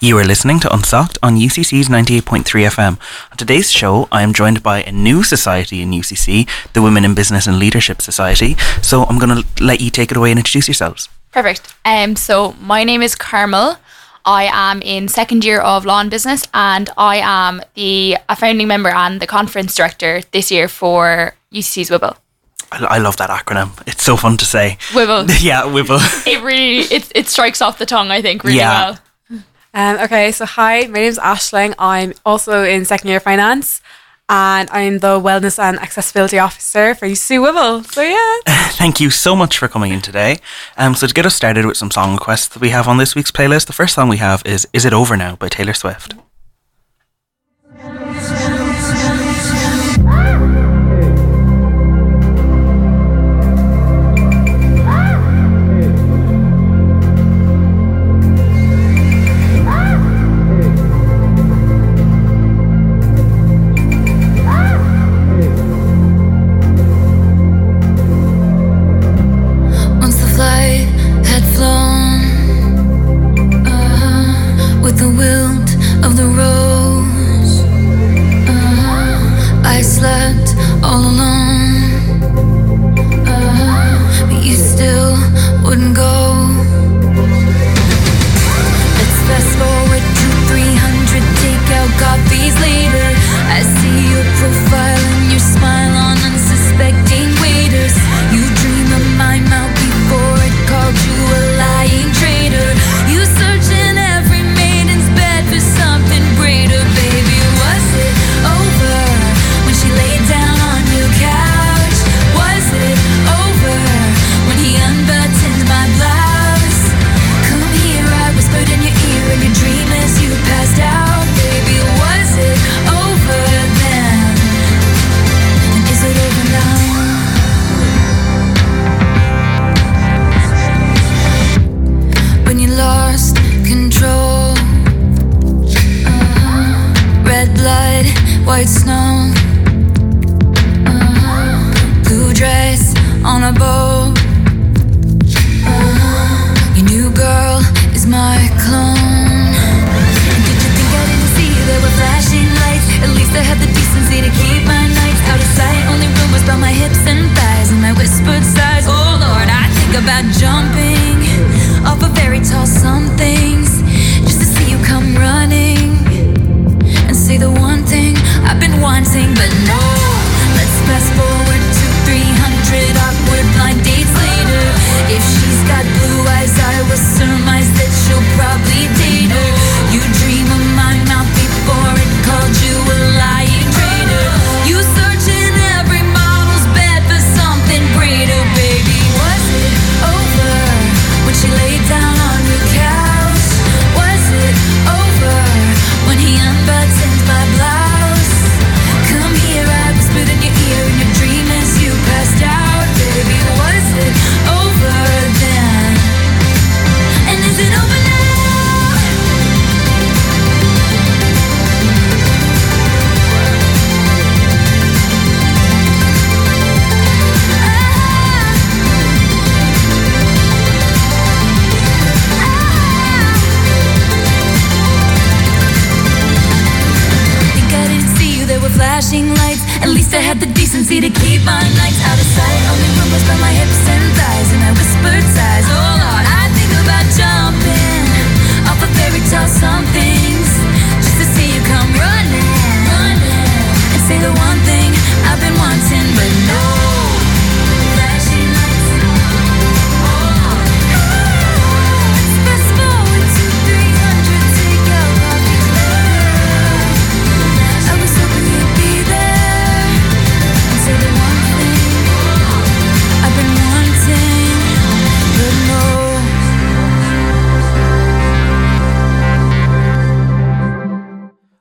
You are listening to unSOCed on UCC's 98.3 FM. On today's show, I am joined by a new society in UCC, the Women in Business and Leadership Society. So I'm going to let you take it away and introduce yourselves. Perfect. So my name is Carmel. I am in second year of law and business, and I am a founding member and the conference director this year for UCC's Wibble. I love that acronym. It's so fun to say. Wibble. Yeah, Wibble. It really it strikes off the tongue, I think, really well. Okay, so hi, my name's Aisling. I'm also in second year finance, and I'm the Wellness and Accessibility Officer for UCC Wibble. So yeah. Thank you so much for coming in today. So to get us started with some song requests that we have on this week's playlist, the first song we have is It Over Now by Taylor Swift.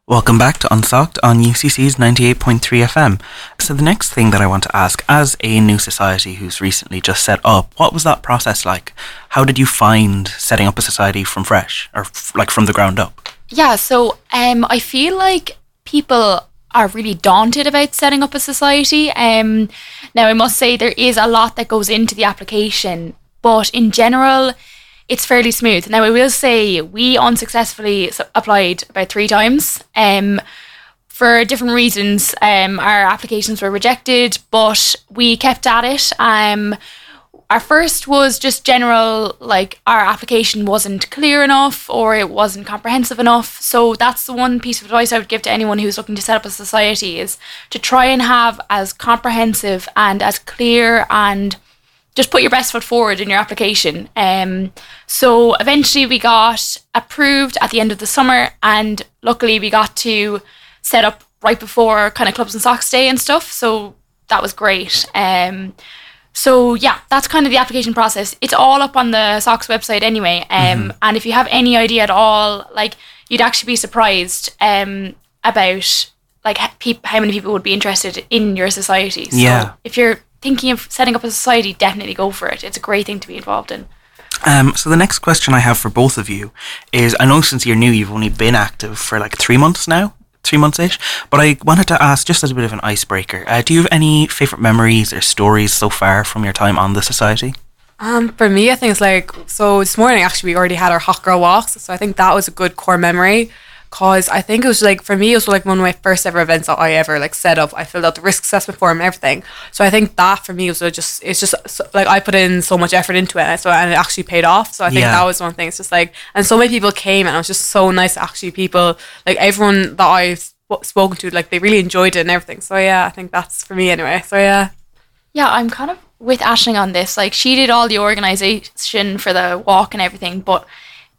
Welcome back to unSOCed on UCC's 98.3 FM. So the next thing that I want to ask, as a new society who's recently just set up, what was that process like? How did you find setting up a society from fresh, or from the ground up? Yeah, so I feel like people are really daunted about setting up a society. Now I must say there is a lot that goes into the application, but in general, it's fairly smooth. Now, I will say we unsuccessfully applied about 3 times for different reasons. Our applications were rejected, but we kept at it. Our first was just general, like our application wasn't clear enough or it wasn't comprehensive enough. So that's the one piece of advice I would give to anyone who's looking to set up a society, is to try and have as comprehensive and as clear, and just put your best foot forward in your application. So eventually we got approved at the end of the summer, and luckily we got to set up right before kind of Clubs and Socks Day and stuff. So that was great. So yeah, that's kind of the application process. It's all up on the SOCED website anyway. And if you have any idea at all, like, you'd actually be surprised about like how many people would be interested in your society. So yeah, if you're thinking of setting up a society, definitely go for it. It's a great thing to be involved in. So the next question I have for both of you is, I know since you're new, you've only been active for like 3 months now. 3 months-ish, but I wanted to ask, just as a bit of an icebreaker, do you have any favourite memories or stories so far from your time on the society? For me, I think it's like, so this morning actually we already had our hot girl walks, so I think that was a good core memory, because I think it was like, for me, it was like one of my first ever events that I ever like set up. I filled out the risk assessment form and everything, so I think that for me was just, it's just like I put in so much effort into it, so, and it actually paid off. So I think that was one thing. It's just like, and so many people came, and it was just so nice. Actually, people, like everyone that I've spoken to, like they really enjoyed it and everything. So yeah, I think that's for me anyway. So yeah. Yeah, I'm kind of with Aisling on this. Like, she did all the organisation for the walk and everything, but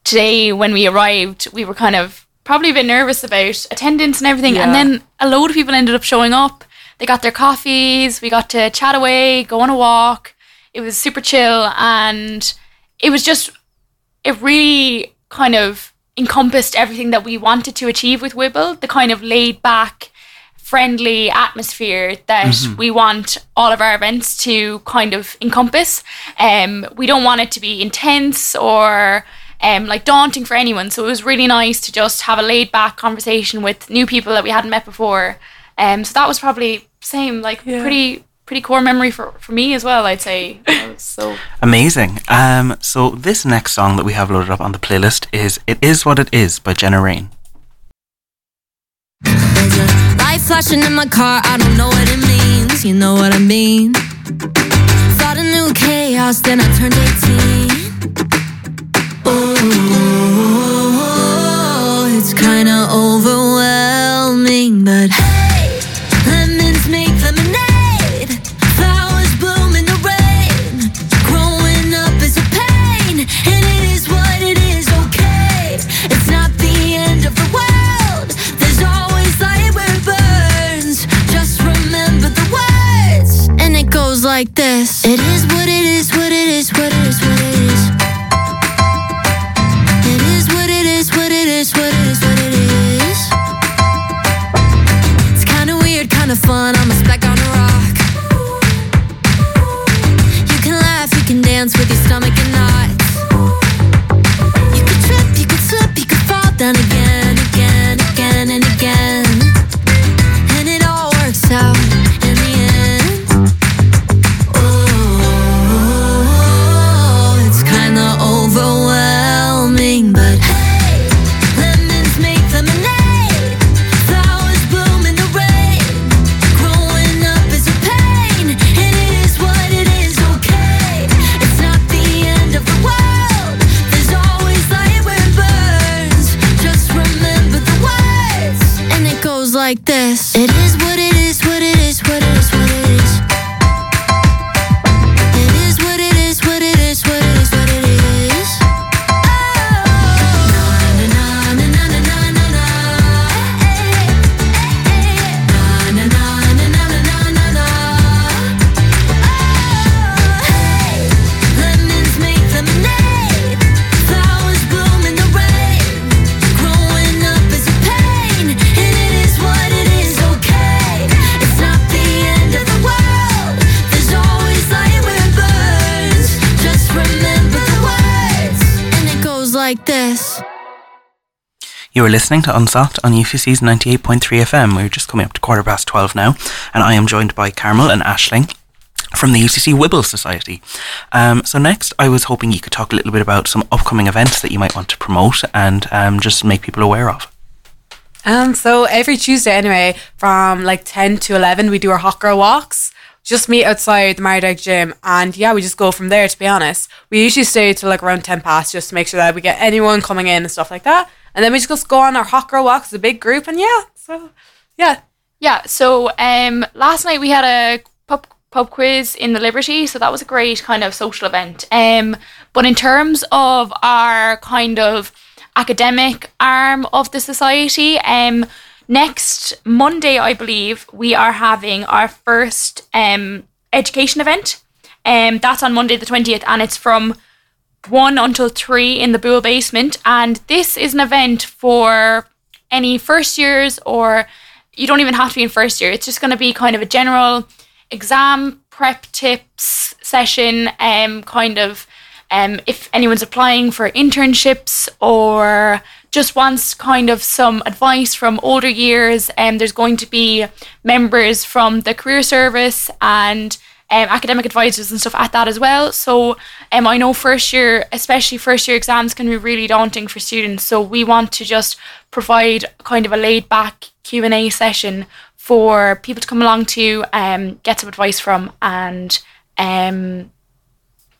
today when we arrived, we were kind of probably a bit nervous about attendance and everything, and then a load of people ended up showing up. They got their coffees, we got to chat away, go on a walk. It was super chill, and it was just, it really kind of encompassed everything that we wanted to achieve with Wibble, the kind of laid back, friendly atmosphere that we want all of our events to kind of encompass. We don't want it to be intense or like daunting for anyone, so it was really nice to just have a laid back conversation with new people that we hadn't met before. So that was probably same, like pretty core memory for me as well, I'd say. That was so amazing. So this next song that we have loaded up on the playlist is "It Is What It Is" by Jenna Rain. Light flashing in my car, I don't know what it means, you know what I mean. Thought I knew chaos, then I turned 18. Oh, it's kinda overwhelming, but hey, lemons make lemonade, flowers bloom in the rain, growing up is a pain, and it is what it is, okay, it's not the end of the world, there's always light where it burns, just remember the words, and it goes like this, it is what it is, what it is, what it is, what it is. Fun, I'm a speck on a rock. You can laugh, you can dance with your stomach in knots. You could trip, you could slip, you could fall down again, again, again, and again. And it all works out in the end. Oh, it's kinda overwhelming, but hey, lemons make lemonade. Like this. It is what it is, what it is, what it is, what it is. It is what it is, what it is, what it is, what it is. Oh, na na na na na na na. Na na na na na na na. Oh, hey, lemons make lemonade, flowers bloom in the rain, growing up is a pain. Like this. You are listening to unSOCed on UCC's 98.3 FM. We're just coming up to 12:15 now, and I am joined by Carmel and Aisling from the UCC Wibble Society. So next, I was hoping you could talk a little bit about some upcoming events that you might want to promote and just make people aware of. So every Tuesday anyway, from like 10 to 11, we do our hot girl walks. Just meet outside the Mardag gym, and yeah, we just go from there, to be honest. We usually stay till like around 10 past just to make sure that we get anyone coming in and stuff like that. And then we just go on our hot girl walks as a big group, and so last night we had a pub quiz in the Liberty, so that was a great kind of social event. But in terms of our kind of academic arm of the society, next Monday, I believe, we are having our first education event. That's on Monday the 20th, and it's from 1 until 3 in the Boole basement. And this is an event for any first years, or you don't even have to be in first year. It's just going to be kind of a general exam prep tips session, if anyone's applying for internships or just wants kind of some advice from older years. There's going to be members from the career service and academic advisors and stuff at that as well. So I know first year, especially first year exams, can be really daunting for students. So we want to just provide kind of a laid back Q&A session for people to come along to, get some advice from, and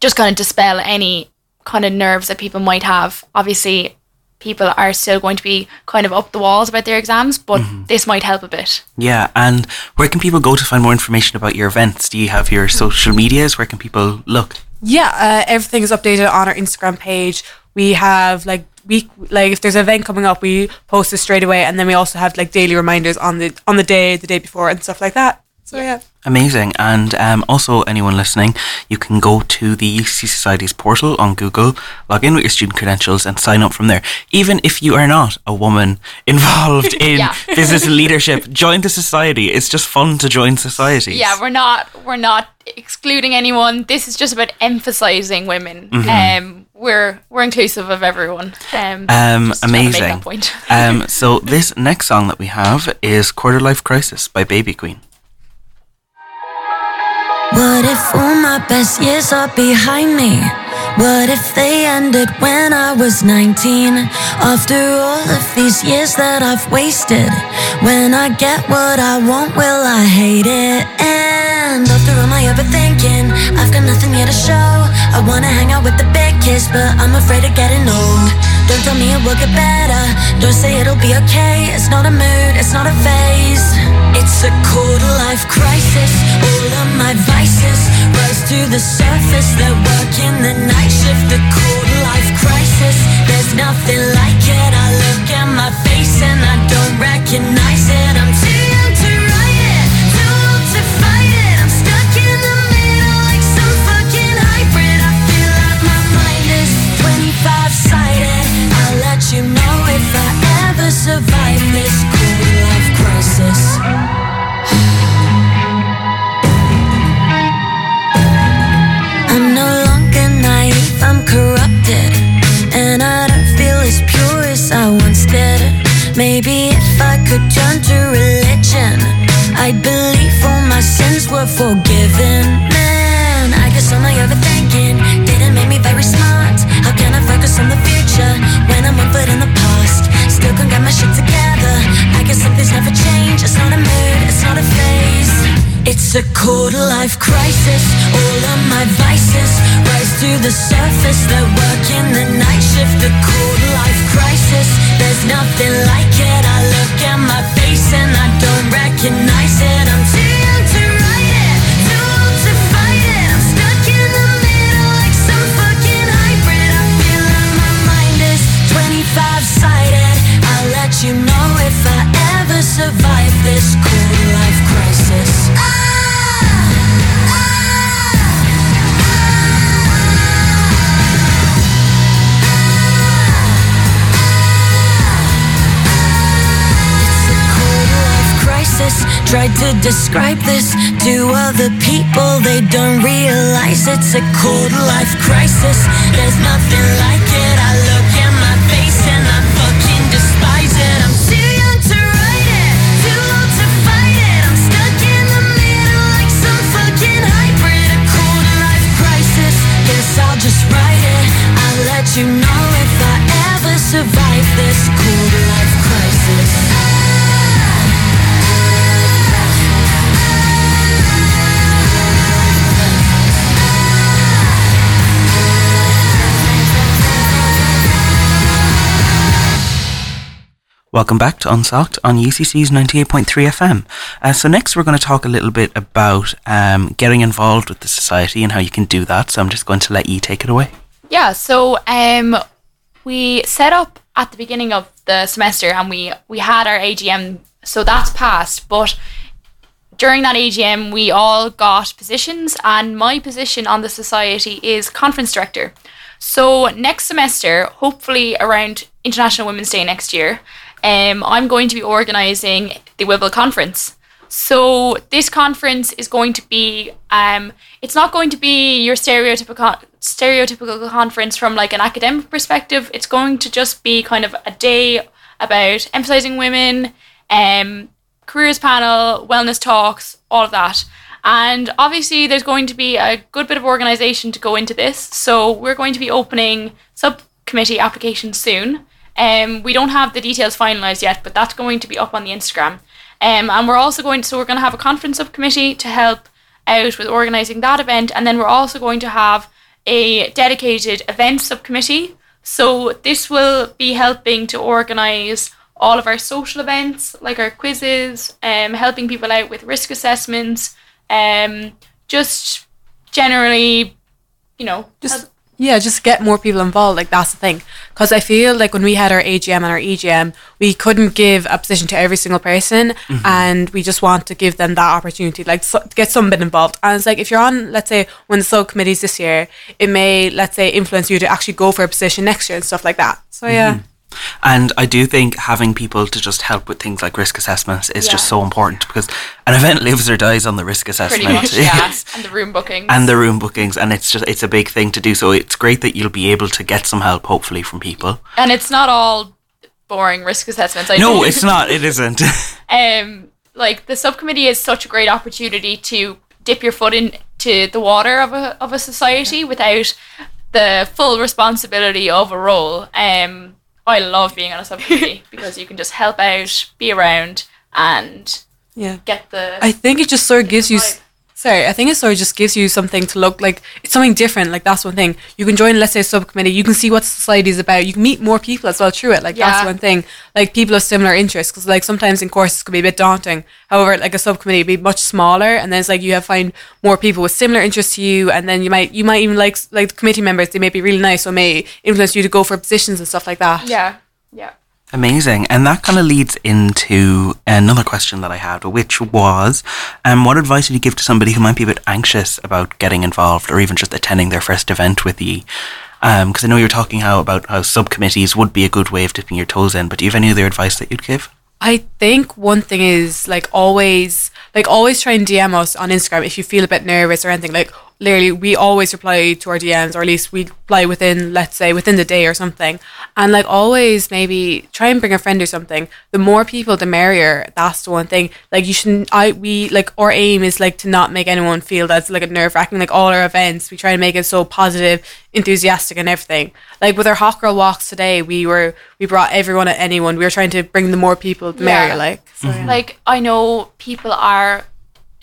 just kind of dispel any kind of nerves that people might have. Obviously, people are still going to be kind of up the walls about their exams, but this might help a bit. Yeah, and where can people go to find more information about your events? Do you have your social medias? Where can people look? Yeah, everything's updated on our Instagram page. We have if there's an event coming up, we post it straight away, and then we also have like daily reminders on the day before and stuff like that. So yeah. Amazing. And also, anyone listening, you can go to the UCC Society's portal on Google, log in with your student credentials and sign up from there. Even if you are not a woman involved in business leadership, join the society. It's just fun to join societies. Yeah, we're not excluding anyone. This is just about emphasizing women. We're inclusive of everyone. Amazing. Trying to make that point. So this next song that we have is Quarter Life Crisis by Baby Queen. What if all my best years are behind me? What if they ended when I was 19? After all of these years that I've wasted, when I get what I want, will I hate it? And after all my overthinking, I've got nothing here to show. I wanna hang out with the big kids, but I'm afraid of getting old. Don't tell me it will get better, don't say it'll be okay. It's not a mood, it's not a phase. It's a quarter life crisis. All of my vices rise to the surface. They're working the night shift. The quarter life crisis. There's nothing like it. I look at my face and I don't recognize it. I'm too young to write it, too old to fight it. I'm stuck in the middle like some fucking hybrid. I feel like my mind is 25-sided. I'll let you know if I ever survive this quarter life crisis. I'm no longer naive, I'm corrupted, and I don't feel as pure as I once did. Maybe if I could turn to religion, I'd believe all my sins were forgiven. Man, I guess all my overthinking didn't make me very smart. How can I focus on the future when I'm one foot in the past? Still can't get my shit together. I guess something's never changed. It's not a mood, it's not a phase. It's a quarter life crisis. All of my vices rise to the surface. They're working the night shift. The quarter life crisis. There's nothing like it. I look at my face and I don't recognize it. I'm too young to write it, too old to fight it. I'm stuck in the middle like some fucking hybrid. I feel like my mind is 25-sided. I'll let you know if I ever survive this quarter life crisis. Tried to describe this to other people, they don't realize it's a quarter life crisis. There's nothing like it. I look at my face and I fucking despise it. I'm too young to write it, too old to fight it. I'm stuck in the middle like some fucking hybrid. Welcome back to unSOCed on UCC's 98.3 FM. So next we're going to talk a little bit about getting involved with the society and how you can do that. So I'm just going to let you take it away. Yeah, so we set up at the beginning of the semester and we had our AGM, so that's passed. But during that AGM, we all got positions, and my position on the society is conference director. So next semester, hopefully around International Women's Day next year, I'm going to be organising the Wibble conference. So this conference is going to be, it's not going to be your stereotypical conference from like an academic perspective. It's going to just be kind of a day about emphasising women, careers panel, wellness talks, all of that. And obviously there's going to be a good bit of organisation to go into this. So we're going to be opening subcommittee applications soon. We don't have the details finalised yet, but that's going to be up on the Instagram. And we're also going to, so we're going to have a conference subcommittee to help out with organising that event. And then we're also going to have a dedicated event subcommittee. So this will be helping to organise all of our social events, like our quizzes, helping people out with risk assessments, just generally, you know. Just get more people involved. Like, that's the thing. Because I feel like when we had our AGM and our EGM, we couldn't give a position to every single person, mm-hmm. and we just want to give them that opportunity, like, so, to get some bit involved. And it's like, if you're on, let's say, one of the subcommittees this year, it may, let's say, influence you to actually go for a position next year and stuff like that. So, mm-hmm. yeah. And I do think having people to just help with things like risk assessments is just so important, because an event lives or dies on the risk assessment. Pretty much, yes. And the room bookings. And it's a big thing to do. So it's great that you'll be able to get some help, hopefully, from people. And it's not all boring risk assessments. No, it's not. It isn't. Like, the subcommittee is such a great opportunity to dip your foot into the water of a society without the full responsibility of a role. I love being on a subcommittee because you can just help out, be around, and get the... I think it just sort of gives you... I think it sort of just gives you something to look like. It's something different. Like, that's one thing. You can join, let's say, a subcommittee. You can see what society is about. You can meet more people as well through it. Like, that's one thing. Like, people of similar interests. Because, like, sometimes in courses it could be a bit daunting. However, like, a subcommittee would be much smaller. And then it's like you have find more people with similar interests to you. And then you might even like the committee members. They may be really nice or may influence you to go for positions and stuff like that. Yeah. Yeah. Amazing. And that kind of leads into another question that I had, which was, what advice would you give to somebody who might be a bit anxious about getting involved or even just attending their first event with you? Because I know you're talking about how subcommittees would be a good way of dipping your toes in, but do you have any other advice that you'd give? I think one thing is, always try and DM us on Instagram if you feel a bit nervous or anything. Like, literally, we always reply to our DMs, or at least we reply within the day or something. And, like, always maybe try and bring a friend or something. The more people, the merrier. That's the one thing. Like, you shouldn't... our aim is, like, to not make anyone feel that's, like, a nerve-wracking. Like, all our events, we try and make it so positive, enthusiastic and everything. Like, with our hot girl walks today, we brought everyone and anyone. We were trying to bring the more people, the merrier, like. So, mm-hmm. Like, I know people are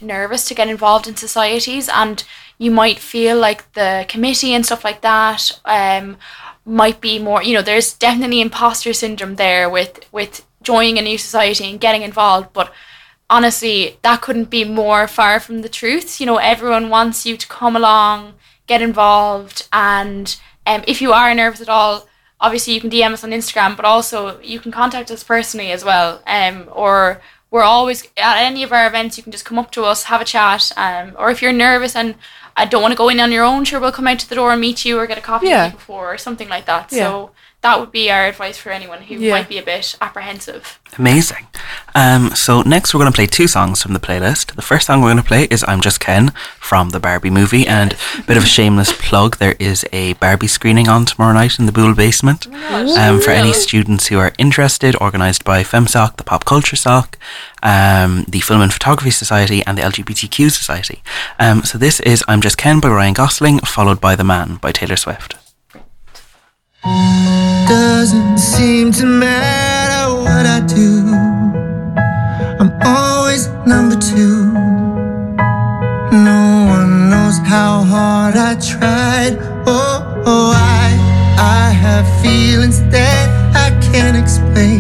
nervous to get involved in societies, and you might feel like the committee and stuff like that might be more, you know, there's definitely imposter syndrome there with joining a new society and getting involved. But honestly, that couldn't be more far from the truth. You know, everyone wants you to come along, get involved. And if you are nervous at all, obviously you can DM us on Instagram, but also you can contact us personally as well. Or we're always, at any of our events, you can just come up to us, have a chat. Or if you're nervous and I don't want to go in on your own, sure, we'll come out to the door and meet you or get a coffee with you before or something like that. Yeah. So that would be our advice for anyone who might be a bit apprehensive. Amazing. So next we're going to play two songs from the playlist. The first song we're going to play is I'm Just Ken from the Barbie movie. Yes. And a bit of a shameless plug, there is a Barbie screening on tomorrow night in the Boole basement. Oh, for any students who are interested, organised by FemSoc, the Pop Culture Soc, the Film and Photography Society and the LGBTQ Society. So this is I'm Just Ken by Ryan Gosling, followed by The Man by Taylor Swift. Doesn't seem to matter what I do, I'm always number two. No one knows how hard I tried. Oh, I have feelings that I can't explain.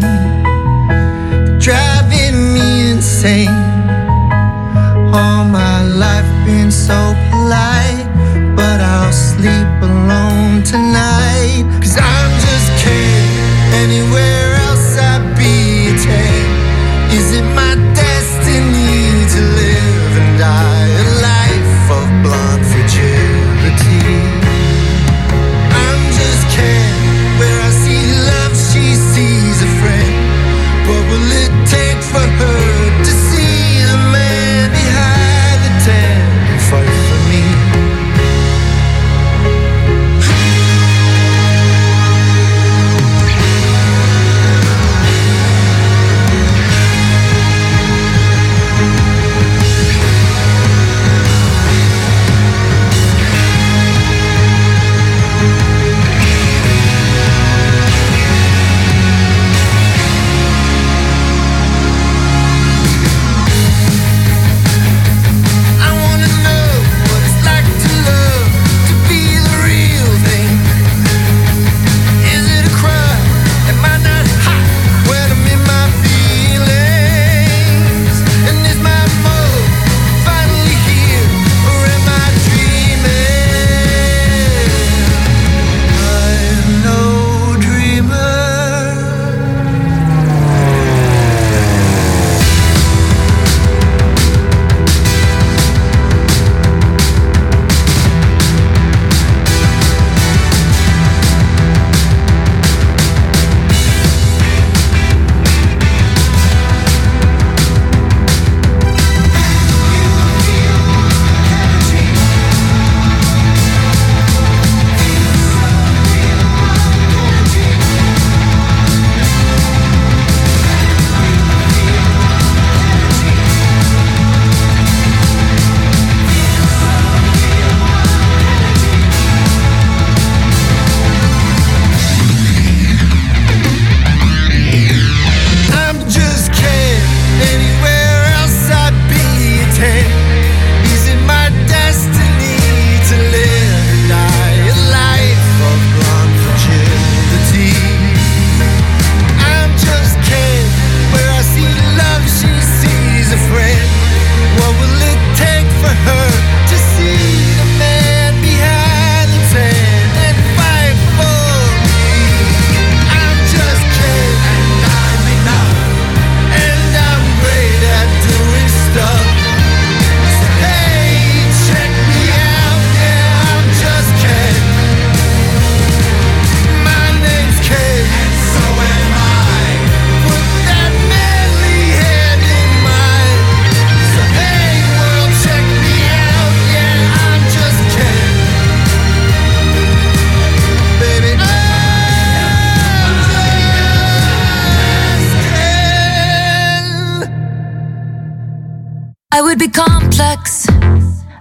would be complex,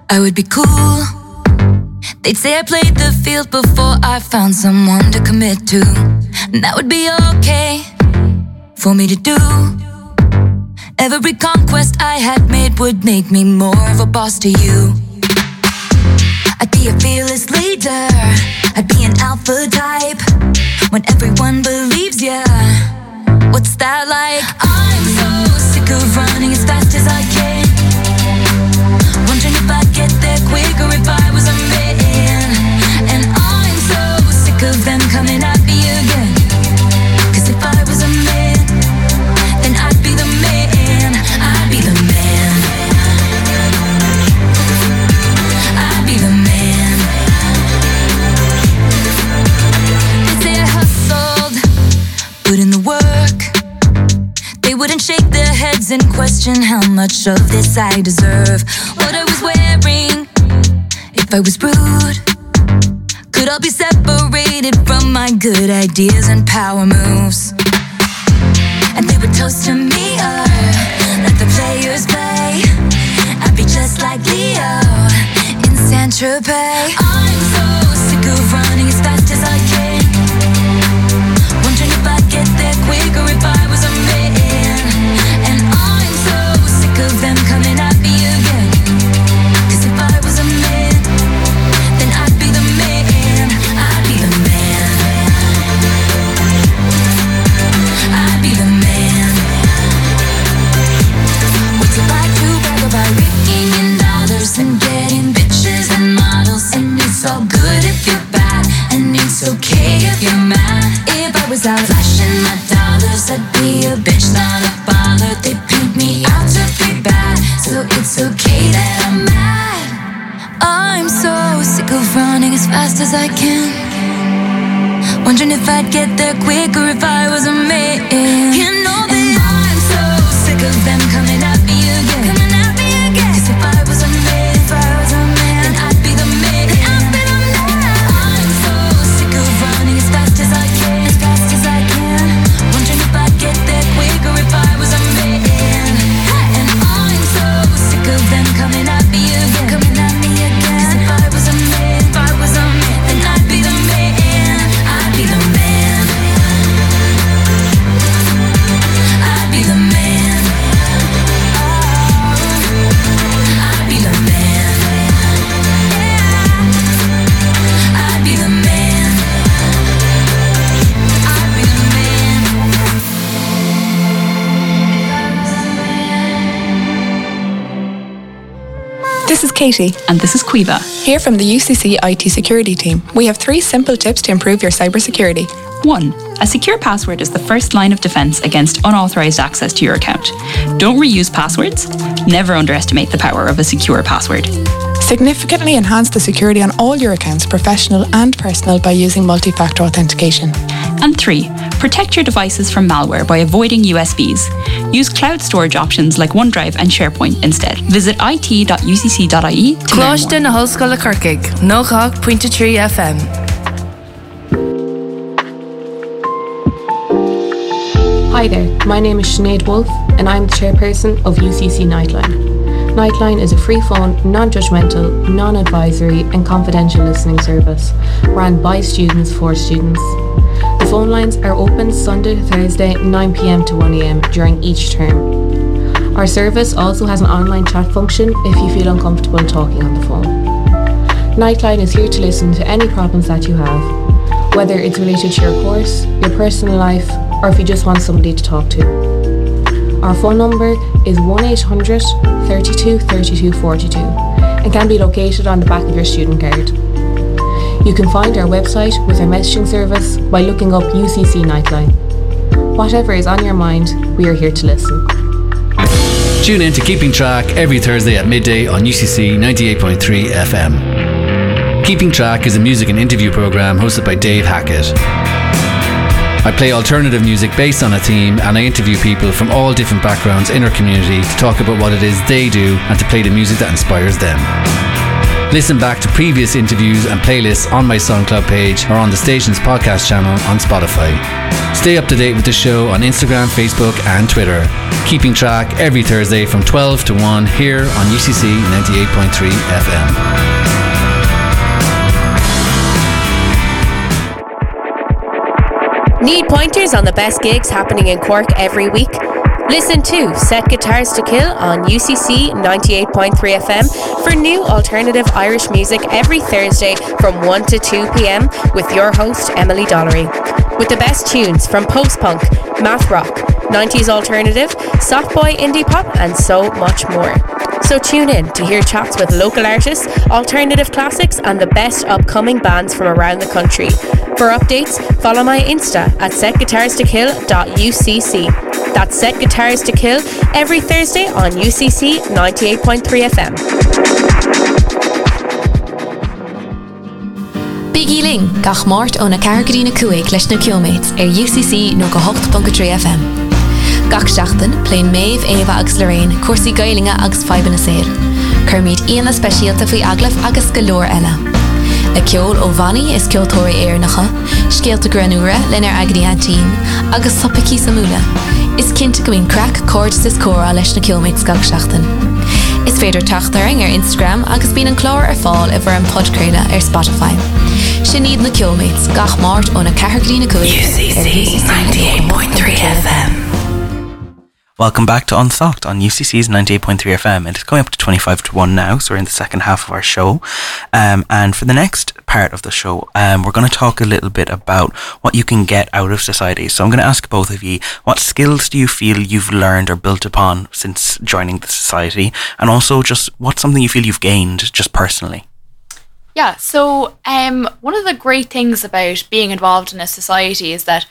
I would be cool. They'd say I played the field before I found someone to commit to. And that would be okay for me to do. Every conquest I had made would make me more of a boss to you. I'd be a fearless leader, I'd be an alpha type. When everyone believes ya, what's that like? I'm so sick of running as fast as I can, wondering if I'd get there quicker if I was a man. And I'm so sick of them coming at me again, 'cause if I was a man, then I'd be the man. I'd be the man. I'd be the man. They say I hustled, put in the work. They wouldn't shake their heads and question how much of this I deserve. What I was wearing, if I was rude, could all be separated from my good ideas and power moves. And they would toast to me, or let the players play. I'd be just like Leo in Saint Tropez. I'm so sick of running as fast as I can, wondering if I'd get there quicker if I was a man. And I'm so sick of them coming at me again, 'cause if I was a man, then I'd be the man. I'd be the man. I'd be the man. By raking in dollars and getting bitches and models. And it's all good if you're bad, and it's okay if you're mad. If I was out flashing my dollars, I'd be a bitch, not a bother. They paint me out to be bad, so it's okay that I'm mad. I'm so sick of running as fast as I can, wondering if I'd get there quicker if I was a man. You know that, and I'm so sick of them coming at me again. This is Katie and this is Quiva. Here from the UCC IT security team, we have 3 simple tips to improve your cybersecurity. 1. A secure password is the first line of defense against unauthorized access to your account. Don't reuse passwords. Never underestimate the power of a secure password. Significantly enhance the security on all your accounts, professional and personal, by using multi-factor authentication. And 3. Protect your devices from malware by avoiding USBs. Use cloud storage options like OneDrive and SharePoint instead. Visit it.ucc.ie to learn more. Na Hollscoile Corcaigh, 98.3 FM. Hi there, my name is Sinead Wolf and I'm the chairperson of UCC Nightline. Nightline is a free phone, non-judgmental, non-advisory and confidential listening service run by students for students. The phone lines are open Sunday to Thursday 9 p.m. to 1 a.m. during each term. Our service also has an online chat function if you feel uncomfortable talking on the phone. Nightline is here to listen to any problems that you have, whether it's related to your course, your personal life, or if you just want somebody to talk to. Our phone number is 1800 32 32 42 and can be located on the back of your student card. You can find our website with our messaging service by looking up UCC Nightline. Whatever is on your mind, we are here to listen. Tune in to Keeping Track every Thursday at midday on UCC 98.3 FM. Keeping Track is a music and interview programme hosted by Dave Hackett. I play alternative music based on a theme and I interview people from all different backgrounds in our community to talk about what it is they do and to play the music that inspires them. Listen back to previous interviews and playlists on my SoundCloud page or on the station's podcast channel on Spotify. Stay up to date with the show on Instagram, Facebook and Twitter. Keeping track every Thursday from 12 to 1 here on UCC 98.3 FM. Need pointers on the best gigs happening in Cork every week? Listen to Set Guitars to Kill on UCC 98.3 FM for new alternative Irish music every Thursday from 1 to 2 p.m. with your host Emily Dollery. With the best tunes from post-punk, math rock, 90s alternative, softboy indie pop and so much more. So tune in to hear chats with local artists, alternative classics and the best upcoming bands from around the country. For updates, follow my Insta at setguitarstokill.ucc. That's Set Guitars to Kill every Thursday on UCC 98.3 FM. Biggie Ling, gach mort ona cargadina cuig leis na kilometers UCC no 98.3 FM. Gach seachtain, plain Maeve, Eva agus Lorraine, Corsi Gailinga agus Fibina Sair. Kermid Ian specialta fai aglaf agus galore ella. A ceol ó Vanni is ceoltóirí éarnacha, scéalta granúra lenar agadiantín, agus sopací sa múla. Is cinnta go bhíon crack cordas is córa leis na ciomid scaig seachtain. Is féidir teachtaring Instagram agus bíon an clár fáil i bhar an podcréile Spotify. Sinead na ciomid, gach mart ó na carchlína cúig. UCC 98.3 FM. Welcome back to unSOCed on UCC's 98.3 FM. It is coming up to 25 to 1 now, so we're in the second half of our show. And for the next part of the show, we're going to talk a little bit about what you can get out of society. So I'm going to ask both of you, what skills do you feel you've learned or built upon since joining the society? And also just what's something you feel you've gained just personally? Yeah, so one of the great things about being involved in a society is that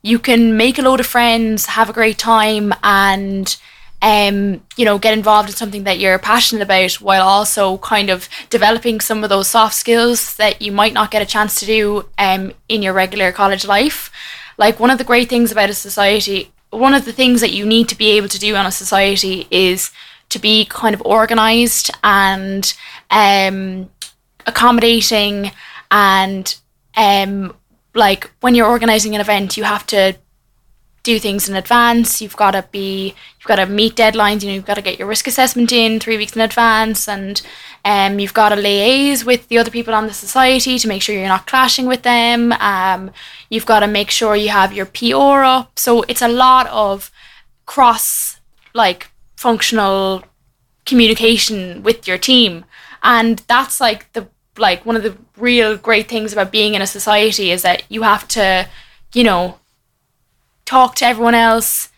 you can make a load of friends, have a great time and you know, get involved in something that you're passionate about while also kind of developing some of those soft skills that you might not get a chance to do in your regular college life. Like one of the great things about a society, one of the things that you need to be able to do on a society is to be kind of organized and accommodating and like when you're organizing an event, you have to do things in advance. You've got to meet deadlines. You know, you've got to get your risk assessment in 3 weeks in advance, and you've got to liaise with the other people on the society to make sure you're not clashing with them. You've got to make sure you have your PR up. So it's a lot of cross, like, functional communication with your team, and that's like the one of the real great things about being in a society is that you have to, you know, talk to everyone else,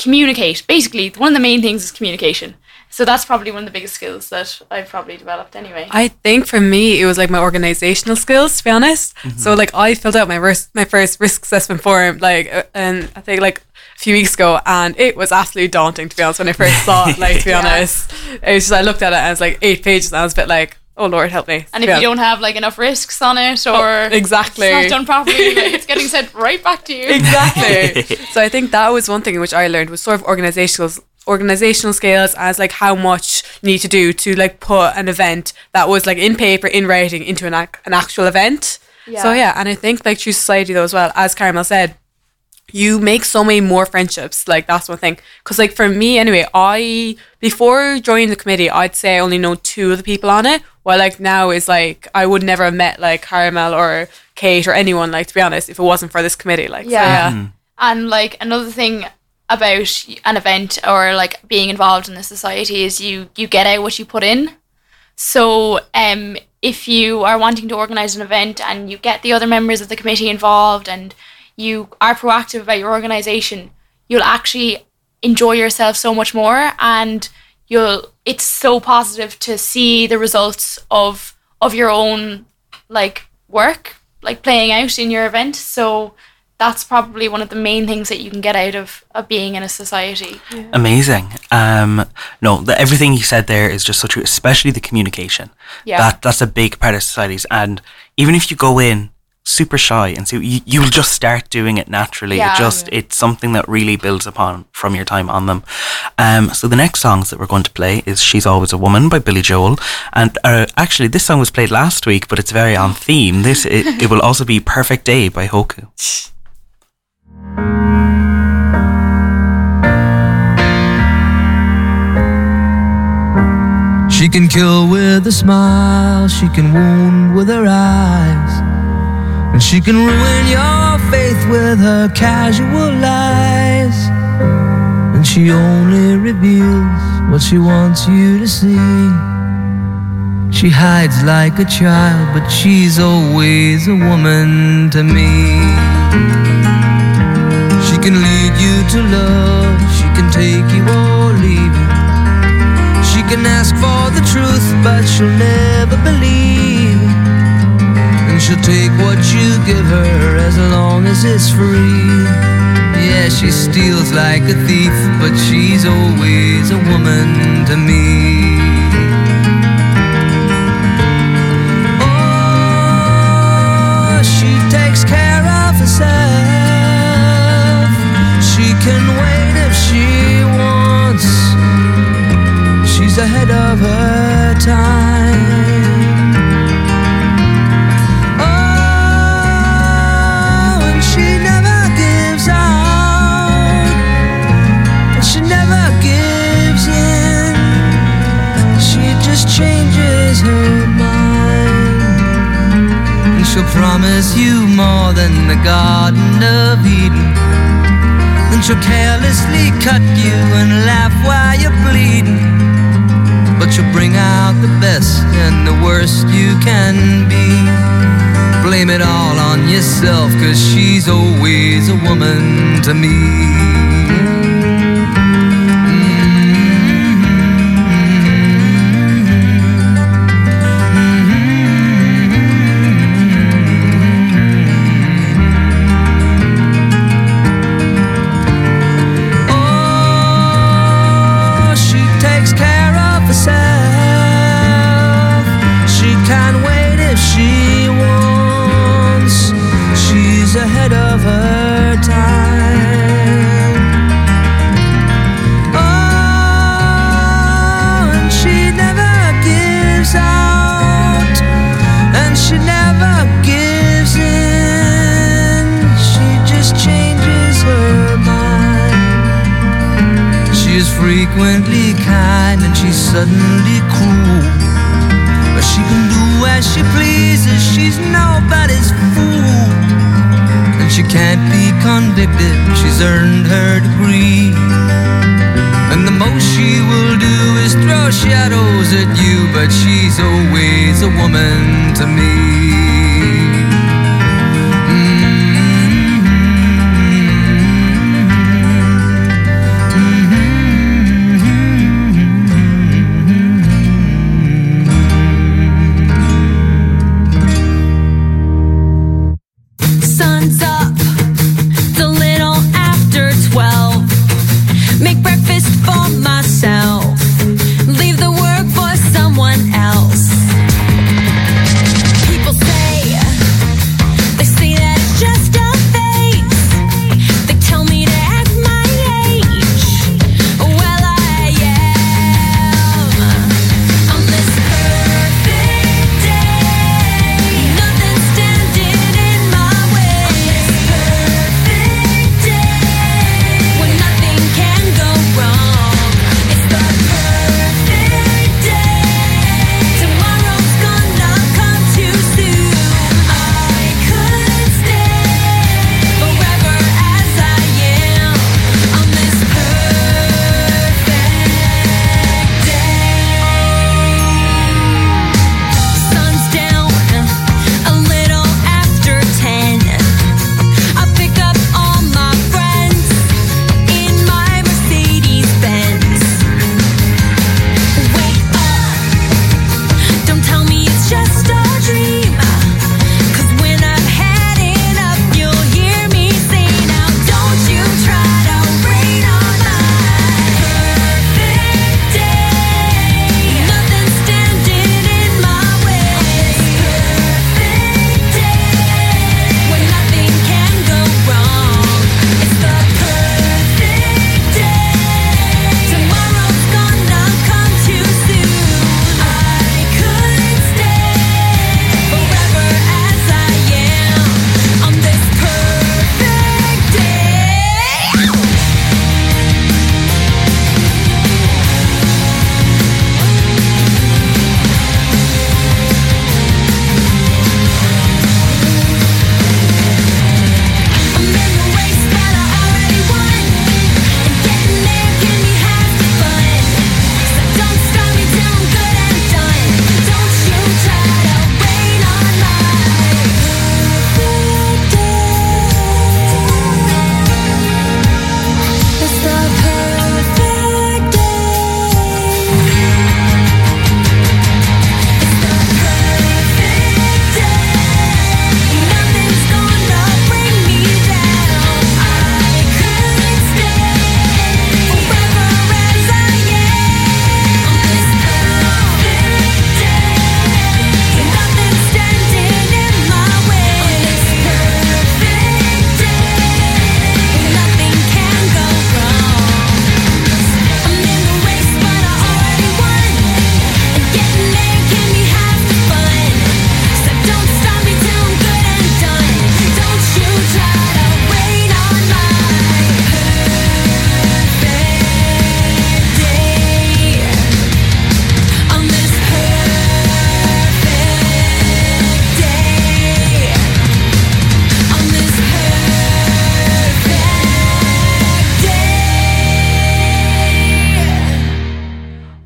communicate. Basically, one of the main things is communication. So that's probably one of the biggest skills that I've probably developed anyway. I think for me, it was like my organizational skills, to be honest. Mm-hmm. So like I filled out my first risk assessment form, like, and I think like a few weeks ago, and it was absolutely daunting, to be honest, when I first saw it, like, to be honest. It was just, I looked at it and it was like 8 pages and I was a bit like, oh Lord, help me. And if you don't have like enough risks on it or exactly, it's not done properly, like, it's getting sent right back to you. Exactly. So I think that was one thing which I learned was sort of organizational skills as like how much you need to do to like put an event that was like in paper, in writing, into an actual event. Yeah. So yeah, and I think like through society though as well, as Carmel said, you make so many more friendships. Like that's one thing, because like for me anyway, I before joining the committee I'd say I only know 2 of the people on it, while like now is like I would never have met like Carmel or Kate or anyone, like, to be honest, if it wasn't for this committee, like, yeah. So, yeah. Mm-hmm. And like another thing about an event or like being involved in the society is you get out what you put in. So if you are wanting to organize an event and you get the other members of the committee involved and you are proactive about your organisation, you'll actually enjoy yourself so much more, and it's so positive to see the results of your own like work, like playing out in your event. So that's probably one of the main things that you can get out of being in a society. Yeah. Amazing. Everything you said there is just so true, especially the communication. Yeah. That's a big part of societies. And even if you go in super shy, and so you'll just start doing it naturally. Yeah. It's something that really builds upon from your time on them. So the next songs that we're going to play is She's Always a Woman by Billy Joel, and actually this song was played last week, but it's very on theme. It will also be Perfect Day by Hoku. She can kill with a smile, she can wound with her eyes, and she can ruin your faith with her casual lies. And she only reveals what she wants you to see. She hides like a child, but she's always a woman to me. She can lead you to love, she can take you or leave you. She can ask for the truth, but she'll never believe. She'll take what you give her as long as it's free. Yeah, she steals like a thief, but she's always a woman to me. Oh, she takes care of herself. She can wait if she wants. She's ahead of her time. Changes her mind, and she'll promise you more than the Garden of Eden. And she'll carelessly cut you and laugh while you're bleeding, but she'll bring out the best and the worst you can be. Blame it all on yourself, 'cause she's always a woman to me. Frequently kind, and she's suddenly cruel, but she can do as she pleases, she's nobody's fool. And she can't be convicted, she's earned her degree. And the most she will do is throw shadows at you, but she's always a woman to me. Leave the work for someone else. People say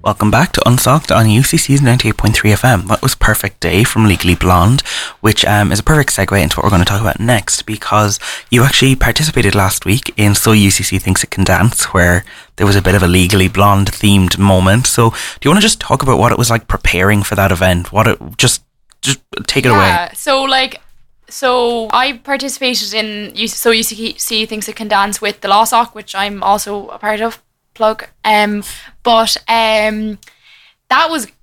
Welcome back to unSOCed on UCC's 98.3 FM. That was Perfect Day from Legally Blonde, which is a perfect segue into what we're going to talk about next, because you actually participated last week in So UCC Thinks It Can Dance, where there was a bit of a Legally Blonde themed moment. So do you want to just talk about what it was like preparing for that event? What it, just take it away. So I participated in So UCC Thinks It Can Dance with the Law Soc, which I'm also a part of. Plug. That was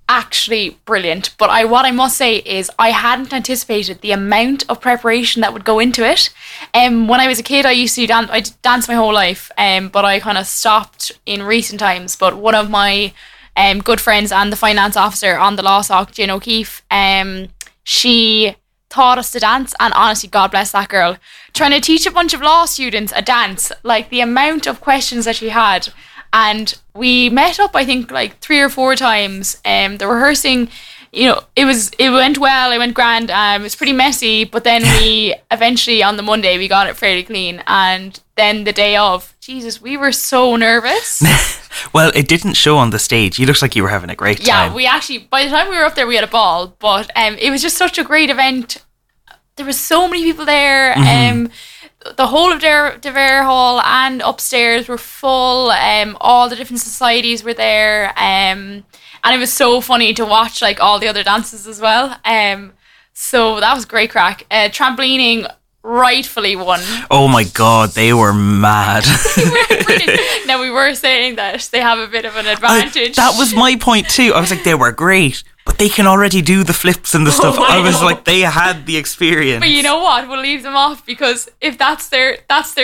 actually brilliant. But what I must say is I hadn't anticipated the amount of preparation that would go into it. When I was a kid, I used to dance. I danced my whole life, but I kind of stopped in recent times. But one of my good friends and the finance officer on the Law Soc, Jane O'Keefe, she taught us to dance, and honestly, God bless that girl. Trying to teach a bunch of law students a dance, like the amount of questions that she had. And we met up, I think, like 3 or 4 times. The rehearsing, it went well. It went grand. It was pretty messy, but then we eventually on the Monday we got it fairly clean. And then the day of, Jesus, we were so nervous. Well, it didn't show on the stage. You looked like you were having a great time. Yeah, we actually, by the time we were up there, we had a ball. But it was just such a great event. There were so many people there. Mm-hmm. The whole of Devere Hall and upstairs were full. All the different societies were there, and it was so funny to watch, like, all the other dances as well. So that was great crack. Trampolining rightfully won. Oh my God, they were mad. Now, we were saying that they have a bit of an advantage. That was my point too. I was like, they were great, but they can already do the flips and the stuff. I was like, they had the experience. But you know what? We'll leave them off, because if that's their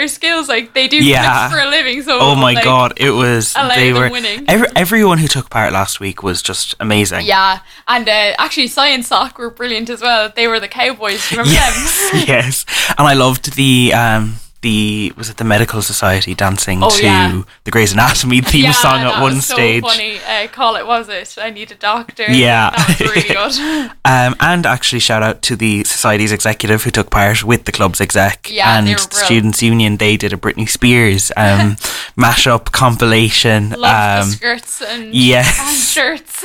skills, like, they do flips for a living. So oh my God, it was they were winning. Everyone who took part last week was just amazing. Yeah, and actually, Science Soc were brilliant as well. They were the cowboys. Do you remember them? Yes, and I loved was it the Medical Society dancing to the Grey's Anatomy theme song at one stage? Yeah, that was so funny. Call it, was it? I Need a Doctor. Yeah. That was really good. And actually shout out to the Society's executive who took part with the club's exec and the Students' Union. They did a Britney Spears mashup compilation. Loved the skirts and shirts.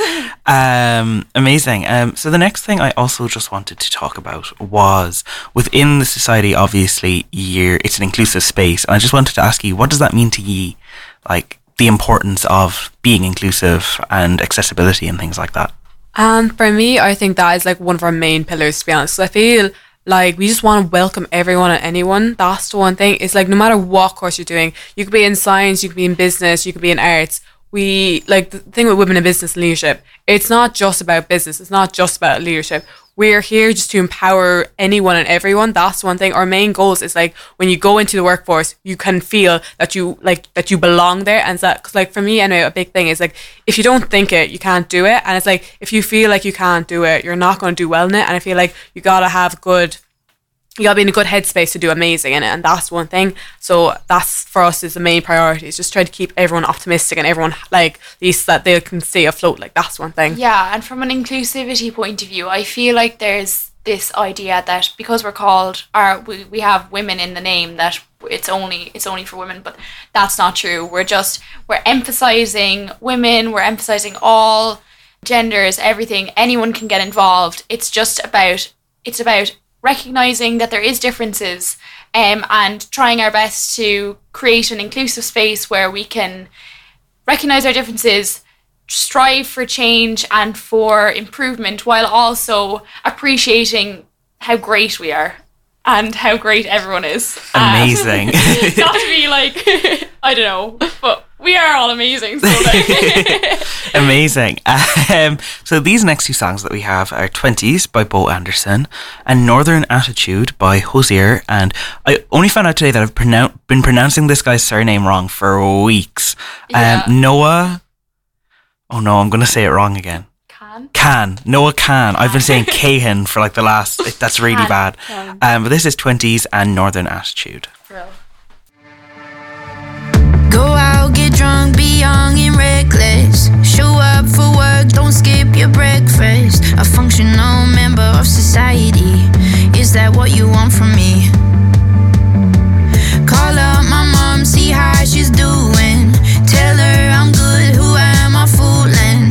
Amazing. So the next thing I also just wanted to talk about was within the Society, obviously, it's an inclusive space, and I just wanted to ask you, what does that mean to you, like the importance of being inclusive and accessibility and things like that? For me, I think that is like one of our main pillars, to be honest. So I feel like we just want to welcome everyone and anyone. That's the one thing. It's like, no matter what course you're doing, you could be in science, you could be in business, you could be in arts. We like the thing with women in business and leadership, it's not just about business, it's not just about leadership. We're here just to empower anyone and everyone. That's one thing. Our main goals is, like, when you go into the workforce, you can feel that you belong there. And that, cause, like, for me anyway, a big thing is, like, if you don't think it, you can't do it. And it's like, if you feel like you can't do it, you're not going to do well in it. And I feel like you gotta be in a good headspace to do amazing in it, and that's one thing. So that's for us is the main priority, is just try to keep everyone optimistic and everyone, like, at least that they can stay afloat. Like, that's one thing. Yeah, and from an inclusivity point of view, I feel like there's this idea that because we're called, we have women in the name, that it's only for women, but that's not true. We're emphasizing women, we're emphasizing all genders, everything. Anyone can get involved. It's about recognizing that there is differences, and trying our best to create an inclusive space where we can recognize our differences, strive for change and for improvement, while also appreciating how great we are and how great everyone is. Amazing. Not to be like, I don't know, but we are all amazing. So like. Amazing. So these next two songs that we have are 20s by Bo Anderson and Northern Attitude by Hozier. And I only found out today that I've been pronouncing this guy's surname wrong for weeks. Noah. Oh no, I'm going to say it wrong again. Noah Can. I've been saying Cahan for like the last. That's really bad. But this is 20s and Northern Attitude. Real. Go out, get drunk, be young and reckless. Show up for work, don't skip your breakfast. A functional member of society. Is that what you want from me? Call up my mom, see how she's doing. Tell her I'm good, who am I fooling?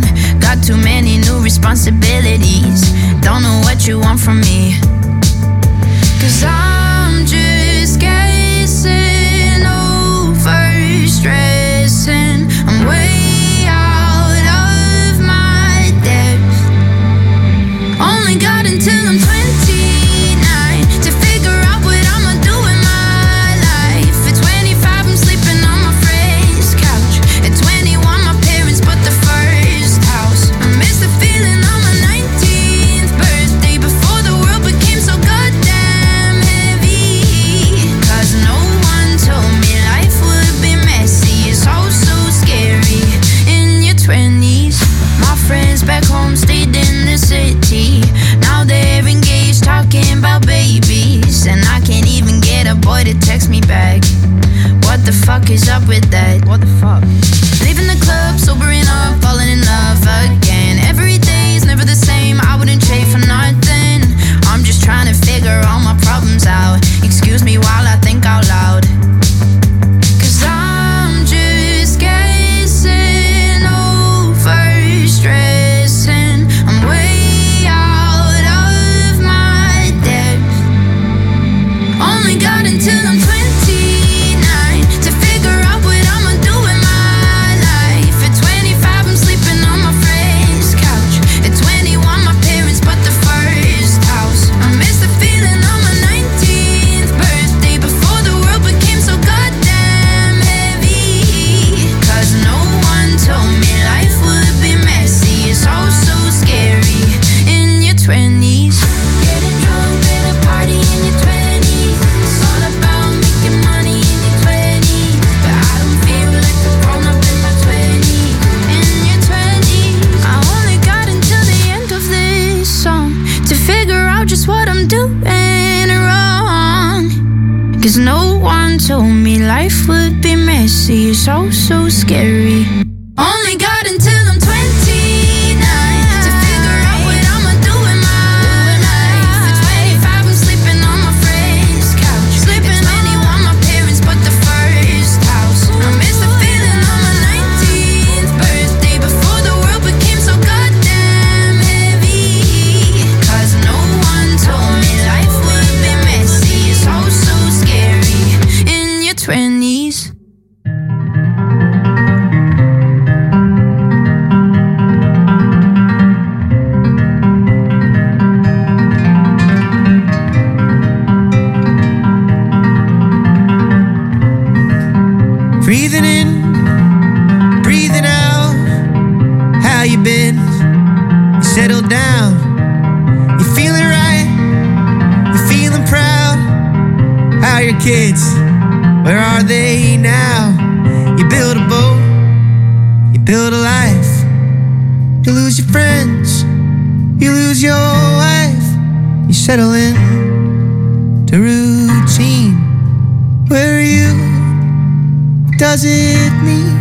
'Cause no one told me life would be messy. It's all so scary. Only got until I'm 29 to figure out what I'ma do with my life. At 25 I'm sleeping on my friend's couch, sleeping only on my parents but the first house. I miss the feeling on my 19th birthday, before the world became so goddamn heavy. 'Cause no one told me life would be messy. It's all so scary in your 20s. Kids, where are they now? You build a boat, you build a life. You lose your friends, you lose your wife. You settle in to routine. Where are you? What does it mean?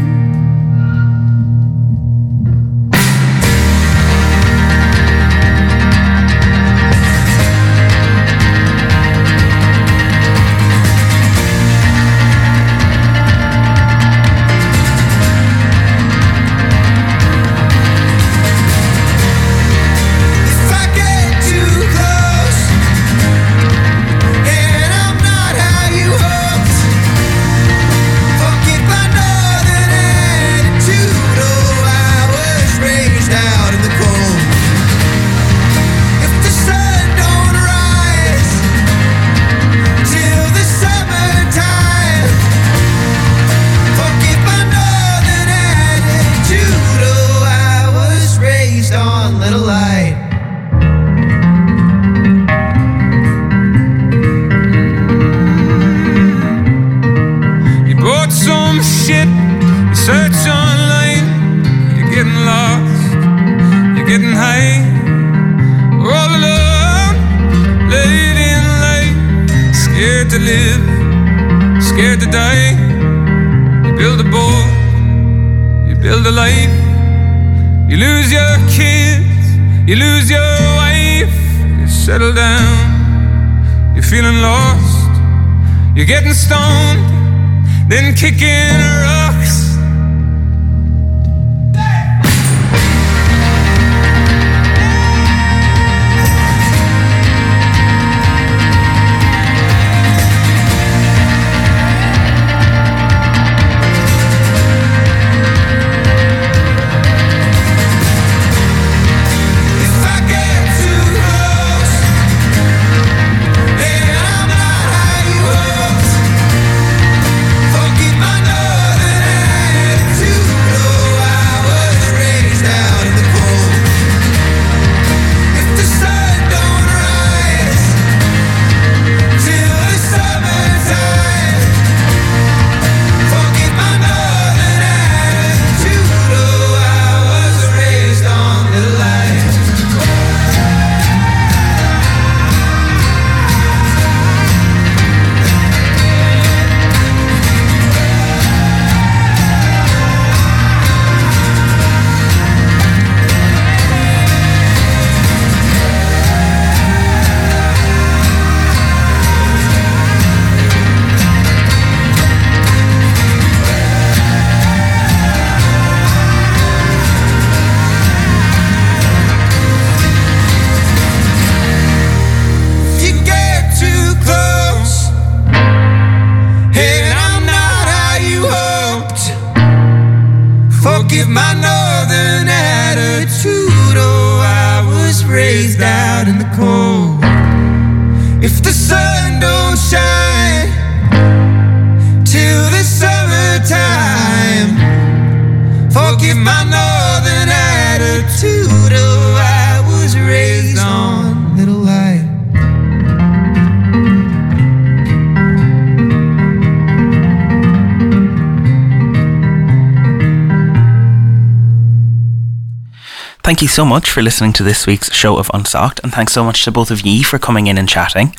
Thank you so much for listening to this week's show of unSOCed, and thanks so much to both of ye for coming in and chatting.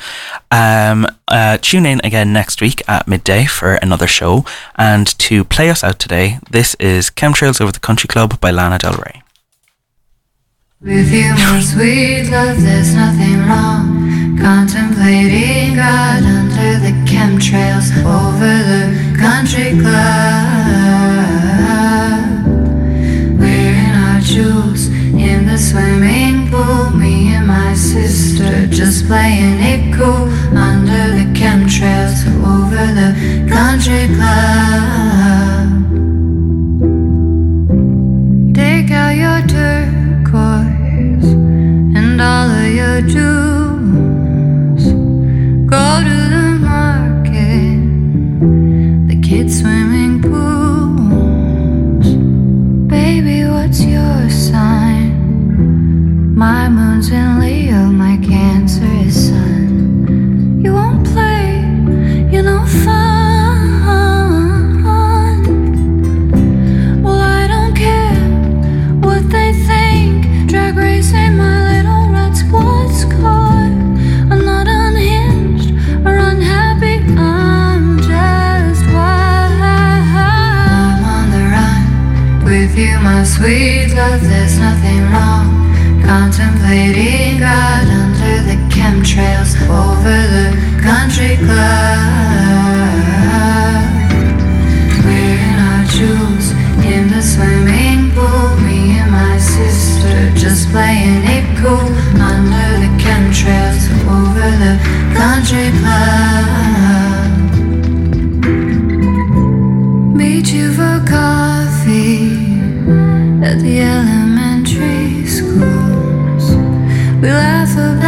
Tune in again next week at midday for another show, and to play us out today, this is Chemtrails Over the Country Club by Lana Del Rey. With you, my sweet love, there's nothing wrong. Contemplating God under the chemtrails over the country club. Wearing our jewels in the swimming pool, me and my sister just playing it cool under the chemtrails over the country club. Take out your turquoise and all of your jewels. Go to the market, the kids' swimming pools. Baby, what's your sign? My moon's in Leo, my Cancer is Sun. You won't play, you're no fun. Well, I don't care what they think. Drag race ain't my little red squad's car. I'm not unhinged or unhappy, I'm just wild. I'm on the run with you, my sweet love, there's nothing wrong. Contemplating God under the chemtrails over the country club. Wearing our jewels in the swimming pool, me and my sister just playing it cool under the chemtrails over the country club. Meet you for coffee at the elementary school. We laugh about